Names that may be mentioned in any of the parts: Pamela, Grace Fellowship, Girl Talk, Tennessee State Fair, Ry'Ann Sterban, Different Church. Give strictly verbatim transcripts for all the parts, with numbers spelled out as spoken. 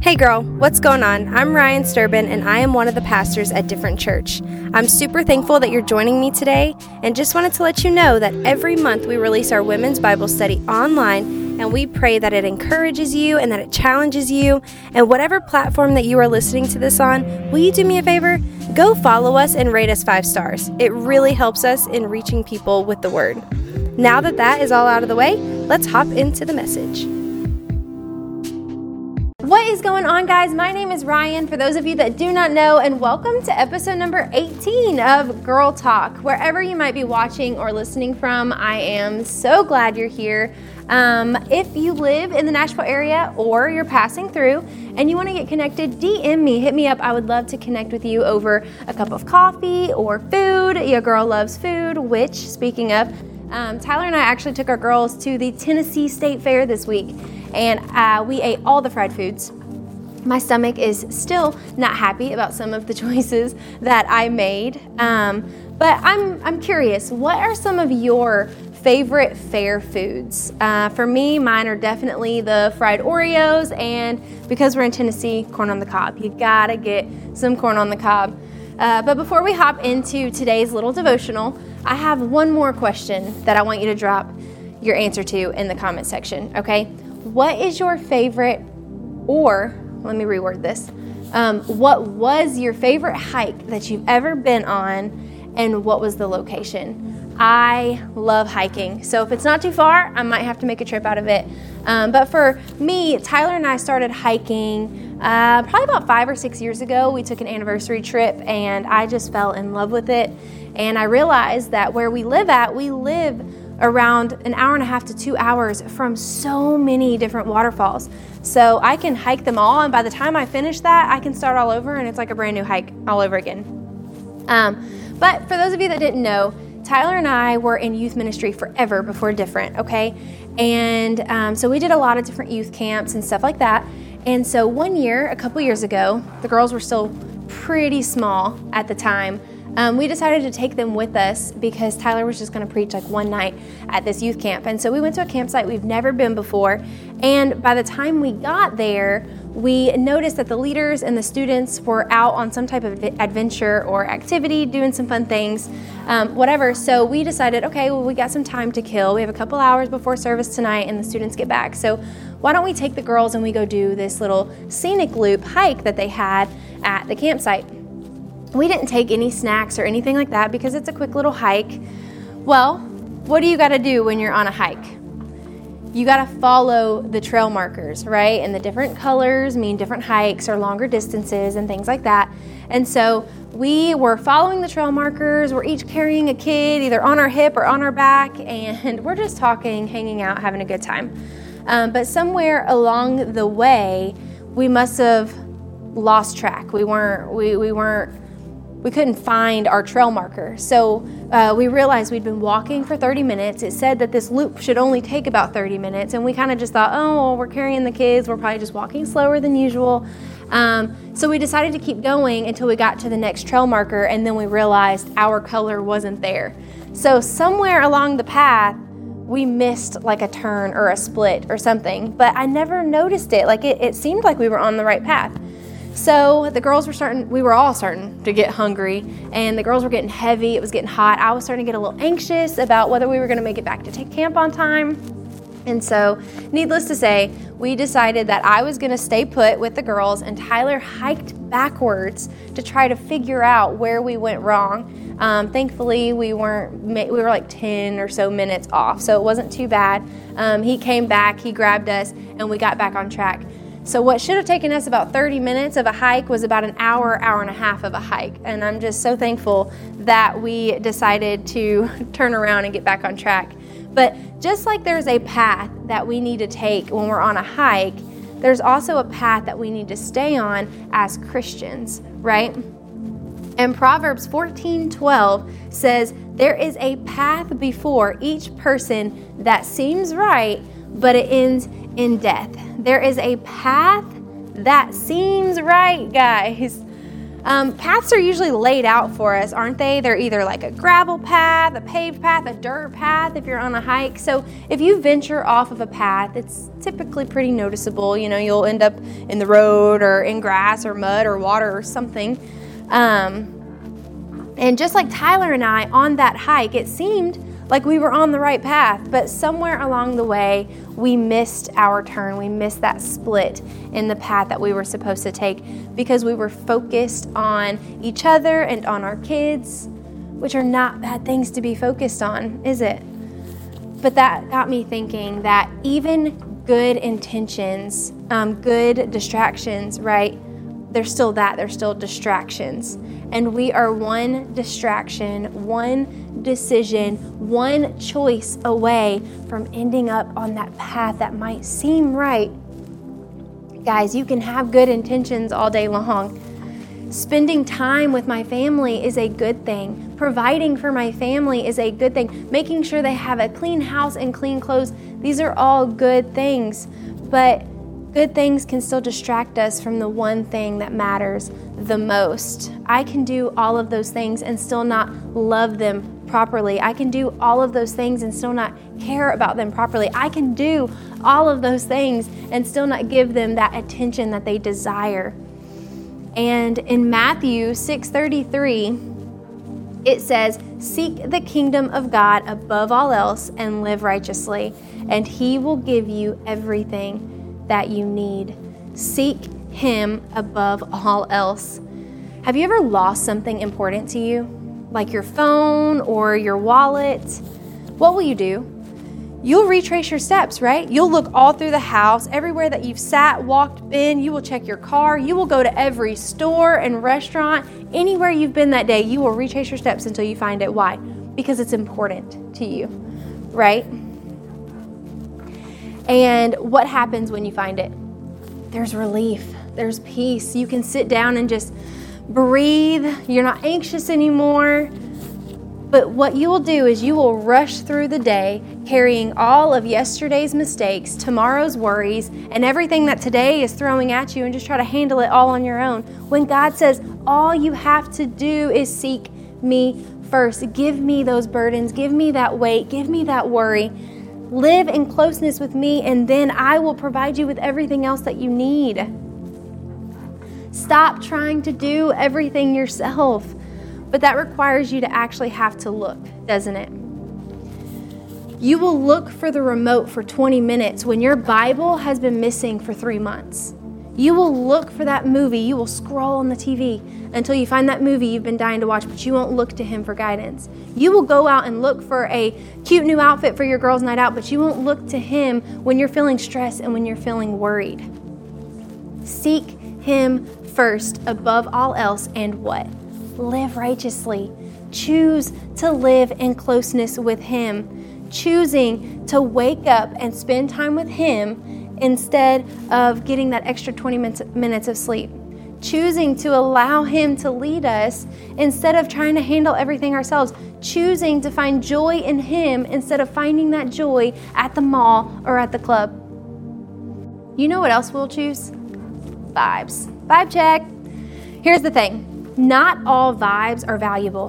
Hey girl, what's going on? I'm Ry'Ann Sterban and I am one of the pastors at Different Church. I'm super thankful that you're joining me today and just wanted to let you know that every month we release our women's Bible study online and we pray that it encourages you and that it challenges you. And whatever platform that you are listening to this on, will you do me a favor? Go follow us and rate us five stars. It really helps us in reaching people with the word. Now that that is all out of the way, let's hop into the message. What is going on, guys? My name is Ry'Ann, for those of you that do not know, and welcome to episode number eighteen of Girl Talk. Wherever you might be watching or listening from, I am so glad you're here. Um, if you live in the Nashville area or you're passing through and you want to get connected, D M me, hit me up. I would love to connect with you over a cup of coffee or food. Your girl loves food, which, speaking of, um, Tyler and I actually took our girls to the Tennessee State Fair this week, and uh, we ate all the fried foods. My stomach is still not happy about some of the choices that I made, um, but I'm I'm curious, what are some of your favorite fair foods? Uh, for me, mine are definitely the fried Oreos, and because we're in Tennessee, corn on the cob. You gotta get some corn on the cob. Uh, but before we hop into today's little devotional, I have one more question that I want you to drop your answer to in the comment section, okay? What is your favorite, or let me reword this, um, what was your favorite hike that you've ever been on, and what was the location? I love hiking, so if it's not too far, I might have to make a trip out of it. Um, but for me, Tyler and I started hiking uh, probably about five or six years ago. We took an anniversary trip, and I just fell in love with it. And I realized that where we live at, we live around an hour and a half to two hours from so many different waterfalls. So I can hike them all, and by the time I finish that, I can start all over, and it's like a brand new hike all over again. Um, but for those of you that didn't know, Tyler and I were in youth ministry forever before Different, okay? And um, so we did a lot of different youth camps and stuff like that. And so one year, a couple years ago, the girls were still pretty small at the time. Um, we decided to take them with us because Tyler was just gonna preach like one night at this youth camp. And so we went to a campsite we've never been before. And by the time we got there, we noticed that the leaders and the students were out on some type of adventure or activity, doing some fun things, um, whatever. So we decided, okay, well, we got some time to kill. We have a couple hours before service tonight and the students get back. So why don't we take the girls and we go do this little scenic loop hike that they had at the campsite? We didn't take any snacks or anything like that because it's a quick little hike. Well, what do you got to do when you're on a hike? You gotta follow the trail markers, right? And the different colors mean different hikes or longer distances and things like that. And so we were following the trail markers. We're each carrying a kid either on our hip or on our back, and we're just talking, hanging out, having a good time. Um, but somewhere along the way, we must have lost track. We weren't, we, we weren't, we couldn't find our trail marker. So uh, we realized we'd been walking for thirty minutes. It said that this loop should only take about thirty minutes. And we kind of just thought, oh, well, we're carrying the kids. We're probably just walking slower than usual. Um, so we decided to keep going until we got to the next trail marker. And then we realized our color wasn't there. So somewhere along the path, we missed like a turn or a split or something. But I never noticed it. Like it, it seemed like we were on the right path. So the girls were starting, we were all starting to get hungry, and the girls were getting heavy, it was getting hot. I was starting to get a little anxious about whether we were gonna make it back to take camp on time. And so, needless to say, we decided that I was gonna stay put with the girls, and Tyler hiked backwards to try to figure out where we went wrong. Um, thankfully, we weren't, we were like ten or so minutes off, so it wasn't too bad. Um, he came back, he grabbed us, and we got back on track. So what should have taken us about thirty minutes of a hike was about an hour, hour and a half of a hike. And I'm just so thankful that we decided to turn around and get back on track. But just like there's a path that we need to take when we're on a hike, there's also a path that we need to stay on as Christians, right? And Proverbs fourteen twelve says, "There is a path before each person that seems right, but it ends in death." There is a path that seems right, guys, Um, paths are usually laid out for us, aren't they? They're either like a gravel path, a paved path, a dirt path if you're on a hike. So if you venture off of a path, it's typically pretty noticeable. You know, you'll end up in the road or in grass or mud or water or something. Um, and just like Tyler and I on that hike, it seemed like we were on the right path, but somewhere along the way, we missed our turn. We missed that split in the path that we were supposed to take because we were focused on each other and on our kids, which are not bad things to be focused on, is it? But that got me thinking that even good intentions, um, good distractions, right? They're still that, they're still distractions. And we are one distraction, one decision, one choice away from ending up on that path that might seem right. Guys, you can have good intentions all day long. Spending time with my family is a good thing. Providing for my family is a good thing. Making sure they have a clean house and clean clothes, these are all good things. But good things can still distract us from the one thing that matters the most. I can do all of those things and still not love them properly. I can do all of those things and still not care about them properly. I can do all of those things and still not give them that attention that they desire. And in Matthew six thirty-three, it says, "Seek the kingdom of God above all else and live righteously, and he will give you everything that you need." Seek him above all else. Have you ever lost something important to you, like your phone or your wallet? What will you do? You'll retrace your steps, right? You'll look all through the house, everywhere that you've sat, walked, been. You will check your car. You will go to every store and restaurant. Anywhere you've been that day, you will retrace your steps until you find it. Why? Because it's important to you, right? And what happens when you find it? There's relief, there's peace. You can sit down and just breathe. You're not anxious anymore. But what you will do is you will rush through the day carrying all of yesterday's mistakes, tomorrow's worries, and everything that today is throwing at you and just try to handle it all on your own. When God says, all you have to do is seek me first. Give me those burdens, give me that weight, give me that worry. Live in closeness with me, and then I will provide you with everything else that you need. Stop trying to do everything yourself, but that requires you to actually have to look, doesn't it? You will look for the remote for twenty minutes when your Bible has been missing for three months. You will look for that movie. You will scroll on the T V until you find that movie you've been dying to watch, but you won't look to him for guidance. You will go out and look for a cute new outfit for your girls' night out, but you won't look to him when you're feeling stressed and when you're feeling worried. Seek him first above all else, and what? Live righteously. Choose to live in closeness with him. Choosing to wake up and spend time with him instead of getting that extra twenty minutes of sleep. Choosing to allow him to lead us instead of trying to handle everything ourselves. Choosing to find joy in him instead of finding that joy at the mall or at the club. You know what else we'll choose? Vibes. Vibe check. Here's the thing. Not all vibes are valuable.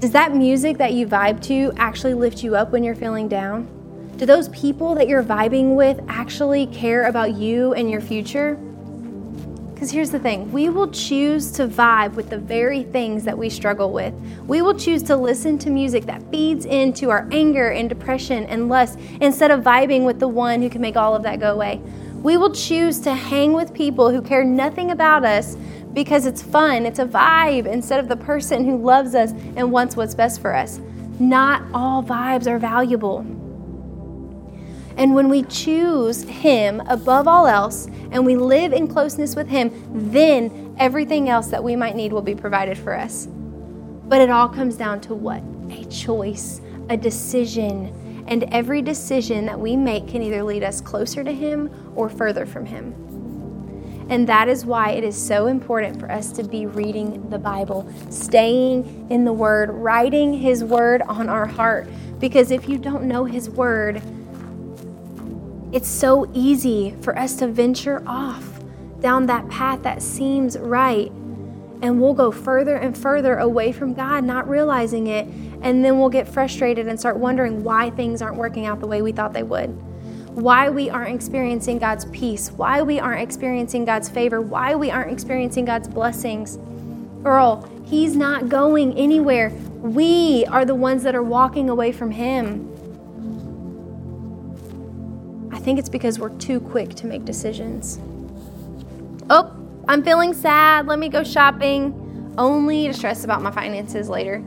Does that music that you vibe to actually lift you up when you're feeling down? Do those people that you're vibing with actually care about you and your future? Because here's the thing, we will choose to vibe with the very things that we struggle with. We will choose to listen to music that feeds into our anger and depression and lust instead of vibing with the one who can make all of that go away. We will choose to hang with people who care nothing about us because it's fun, it's a vibe, instead of the person who loves us and wants what's best for us. Not all vibes are valuable. And when we choose him above all else and we live in closeness with him, then everything else that we might need will be provided for us. But it all comes down to what? A choice, a decision. And every decision that we make can either lead us closer to him or further from him. And that is why it is so important for us to be reading the Bible, staying in the Word, writing his Word on our heart. Because if you don't know his Word, it's so easy for us to venture off down that path that seems right. and we'll go further and further away from God, not realizing it, and then we'll get frustrated and start wondering why things aren't working out the way we thought they would, why we aren't experiencing God's peace, why we aren't experiencing God's favor, why we aren't experiencing God's blessings. Girl, He's not going anywhere. We are the ones that are walking away from Him. I think it's because we're too quick to make decisions. Oh, I'm feeling sad. Let me go shopping, only to stress about my finances later.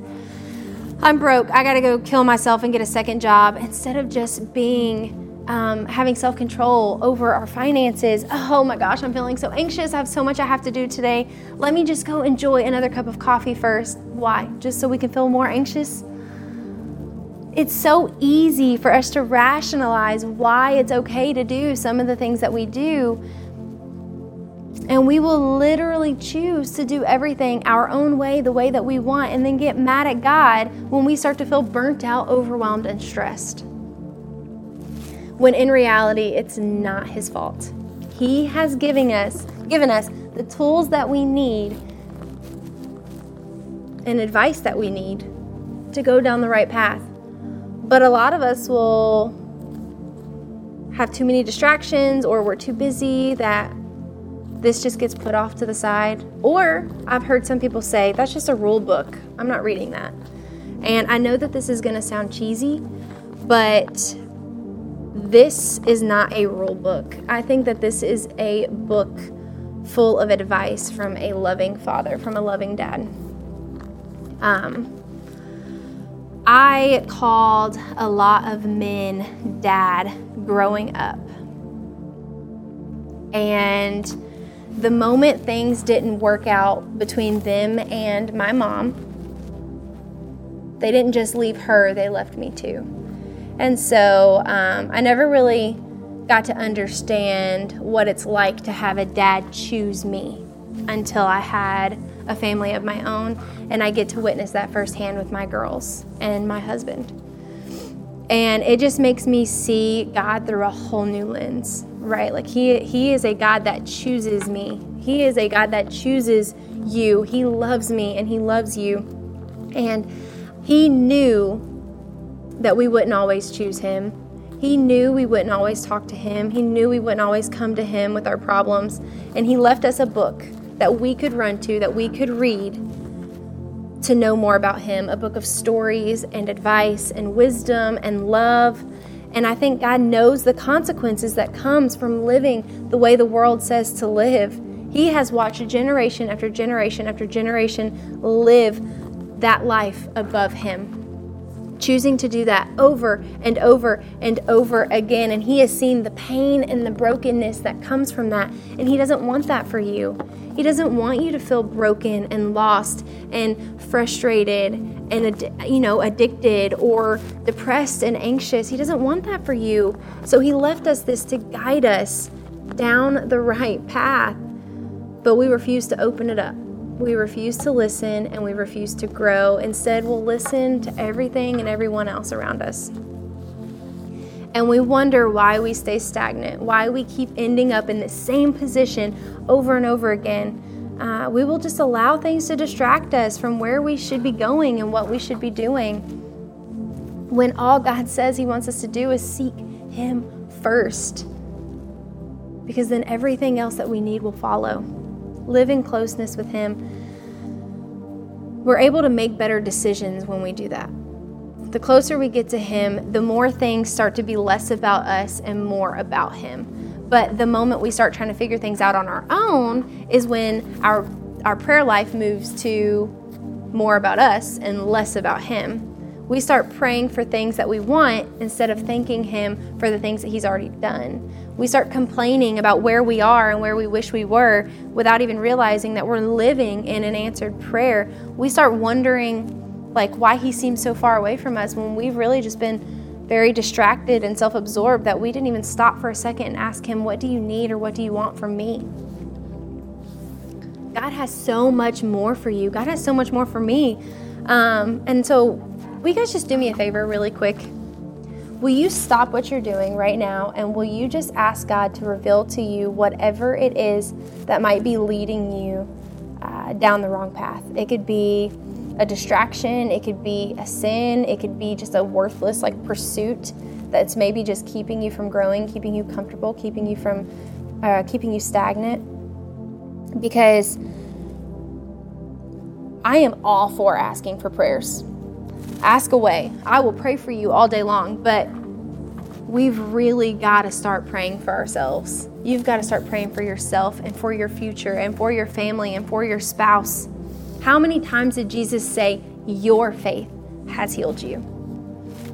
I'm broke. I got to go kill myself and get a second job, instead of just being Um, having self-control over our finances. Oh my gosh, I'm feeling so anxious. I have so much I have to do today. Let me just go enjoy another cup of coffee first. Why? Just so we can feel more anxious? It's so easy for us to rationalize why it's okay to do some of the things that we do. And we will literally choose to do everything our own way, the way that we want, and then get mad at God when we start to feel burnt out, overwhelmed, and stressed. When in reality, it's not His fault. He has given us, given us the tools that we need and advice that we need to go down the right path. But a lot of us will have too many distractions, or we're too busy that this just gets put off to the side. Or I've heard some people say, that's just a rule book. I'm not reading that. And I know that this is going to sound cheesy, but this is not a rule book. I think that this is a book full of advice from a loving father, from a loving dad. Um, I called a lot of men dad growing up. And the moment things didn't work out between them and my mom, they didn't just leave her, they left me too. And so um, I never really got to understand what it's like to have a dad choose me until I had a family of my own, and I get to witness that firsthand with my girls and my husband. And it just makes me see God through a whole new lens, right? Like he, he is a God that chooses me. He is a God that chooses you. He loves me and He loves you. And He knew that we wouldn't always choose Him. He knew we wouldn't always talk to Him. He knew we wouldn't always come to Him with our problems. And He left us a book that we could run to, that we could read to know more about Him, a book of stories and advice and wisdom and love. And I think God knows the consequences that comes from living the way the world says to live. He has watched generation after generation after generation live that life above Him, choosing to do that over and over and over again. And He has seen the pain and the brokenness that comes from that. And He doesn't want that for you. He doesn't want you to feel broken and lost and frustrated and, you know, addicted or depressed and anxious. He doesn't want that for you. So He left us this to guide us down the right path, but we refuse to open it up. We refuse to listen and we refuse to grow. Instead, we'll listen to everything and everyone else around us. And we wonder why we stay stagnant, why we keep ending up in the same position over and over again. Uh, we will just allow things to distract us from where we should be going and what we should be doing, when all God says He wants us to do is seek Him first, because then everything else that we need will follow. Live in closeness with Him. We're able to make better decisions when we do that. The closer we get to Him, the more things start to be less about us and more about Him. But the moment we start trying to figure things out on our own is when our our prayer life moves to more about us and less about Him. We start praying for things that we want instead of thanking Him for the things that He's already done. We start complaining about where we are and where we wish we were without even realizing that we're living in an answered prayer. We start wondering, like, why He seems so far away from us when we've really just been very distracted and self-absorbed that we didn't even stop for a second and ask Him, what do you need or what do you want from me? God has so much more for you. God has so much more for me. Um, and so will you guys just do me a favor really quick? Will you stop what you're doing right now, and will you just ask God to reveal to you whatever it is that might be leading you uh, down the wrong path. It could be a distraction, it could be a sin, it could be just a worthless like pursuit that's maybe just keeping you from growing, keeping you comfortable, keeping you from, uh, keeping you stagnant. Because I am all for asking for prayers. Ask away. I will pray for you all day long, but we've really got to start praying for ourselves. You've got to start praying for yourself and for your future and for your family and for your spouse. How many times did Jesus say, your faith has healed you?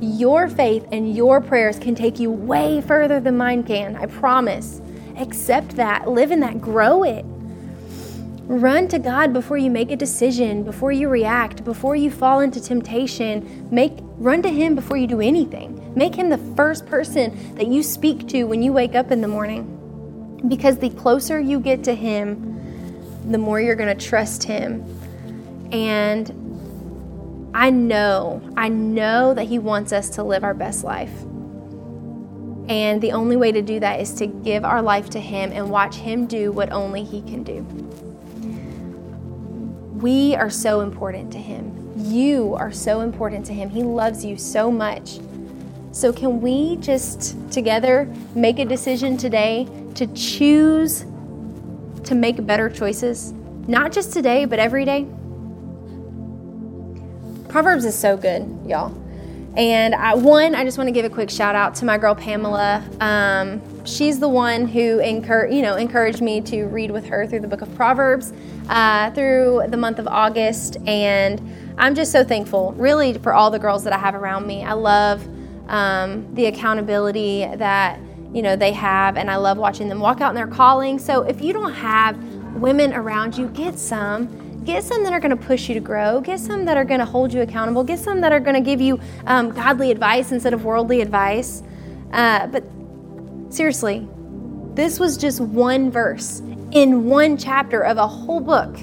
Your faith and your prayers can take you way further than mine can, I promise. Accept that, live in that, grow it. Run to God before you make a decision, before you react, before you fall into temptation. Make run to Him before you do anything. Make Him the first person that you speak to when you wake up in the morning. Because the closer you get to Him, the more you're going to trust Him. And I know, I know that He wants us to live our best life. And the only way to do that is to give our life to Him and watch Him do what only He can do. We are so important to Him. You are so important to Him. He loves you so much. So can we just together make a decision today to choose to make better choices? Not just today, but every day. Proverbs is so good, y'all. And I, one, I just want to give a quick shout out to my girl Pamela. Um, she's the one who encouraged, you know, encouraged me to read with her through the book of Proverbs uh, through the month of August. And I'm just so thankful, really, for all the girls that I have around me. I love um, the accountability that, you know, they have, and I love watching them walk out in their calling. So if you don't have women around you, get some. Get some that are going to push you to grow. Get some that are going to hold you accountable. Get some that are going to give you um, godly advice instead of worldly advice. Uh, but seriously, this was just one verse in one chapter of a whole book.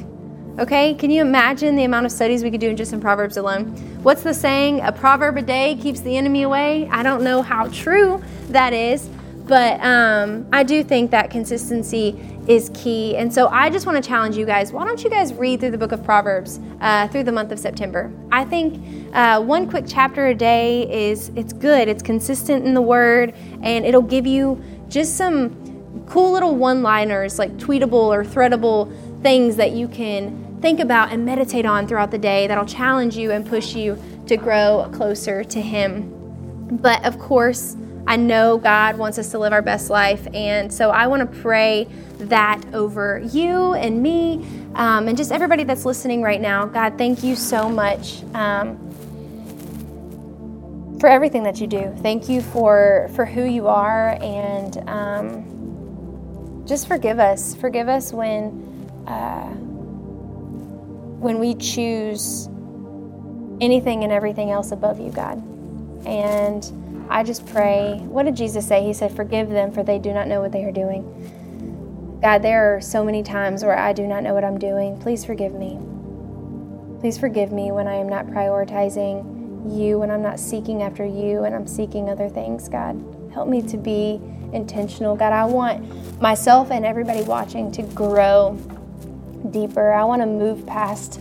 Okay? Can you imagine the amount of studies we could do in just in Proverbs alone? What's the saying? A proverb a day keeps the enemy away. I don't know how true that is. But um, I do think that consistency is key. And so I just want to challenge you guys. Why don't you guys read through the book of Proverbs uh, through the month of September? I think uh, one quick chapter a day is it's good. It's consistent in the Word, and it'll give you just some cool little one-liners, like tweetable or threadable things that you can think about and meditate on throughout the day that'll challenge you and push you to grow closer to Him. But of course, I know God wants us to live our best life, and so I want to pray that over you and me um, and just everybody that's listening right now. God, thank you so much um, for everything that you do. Thank you for, for who you are, and um, just forgive us. Forgive us when, uh, when we choose anything and everything else above you, God. And I just pray, what did Jesus say? He said, forgive them, for they do not know what they are doing. God, there are so many times where I do not know what I'm doing. Please forgive me. Please forgive me when I am not prioritizing you, when I'm not seeking after you, and I'm seeking other things, God. Help me to be intentional. God, I want myself and everybody watching to grow deeper. I want to move past,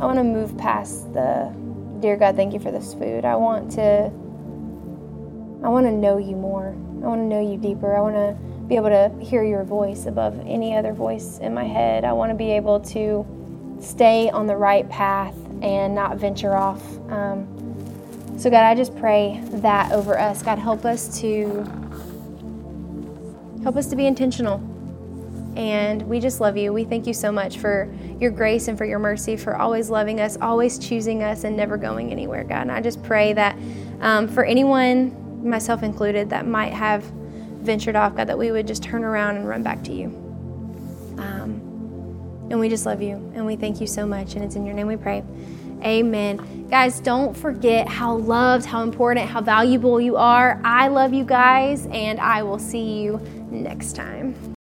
I want to move past the, dear God, thank you for this food. I want to... I want to know you more. I want to know you deeper. I want to be able to hear your voice above any other voice in my head. I want to be able to stay on the right path and not venture off. Um, so God, I just pray that over us. God, help us to help us to be intentional. And we just love you. We thank you so much for your grace and for your mercy, for always loving us, always choosing us, and never going anywhere, God. And I just pray that um, for anyone, myself included, that might have ventured off, God, that we would just turn around and run back to you. Um, and we just love you, and we thank you so much, and it's in your name we pray. Amen. Guys, don't forget how loved, how important, how valuable you are. I love you guys, and I will see you next time.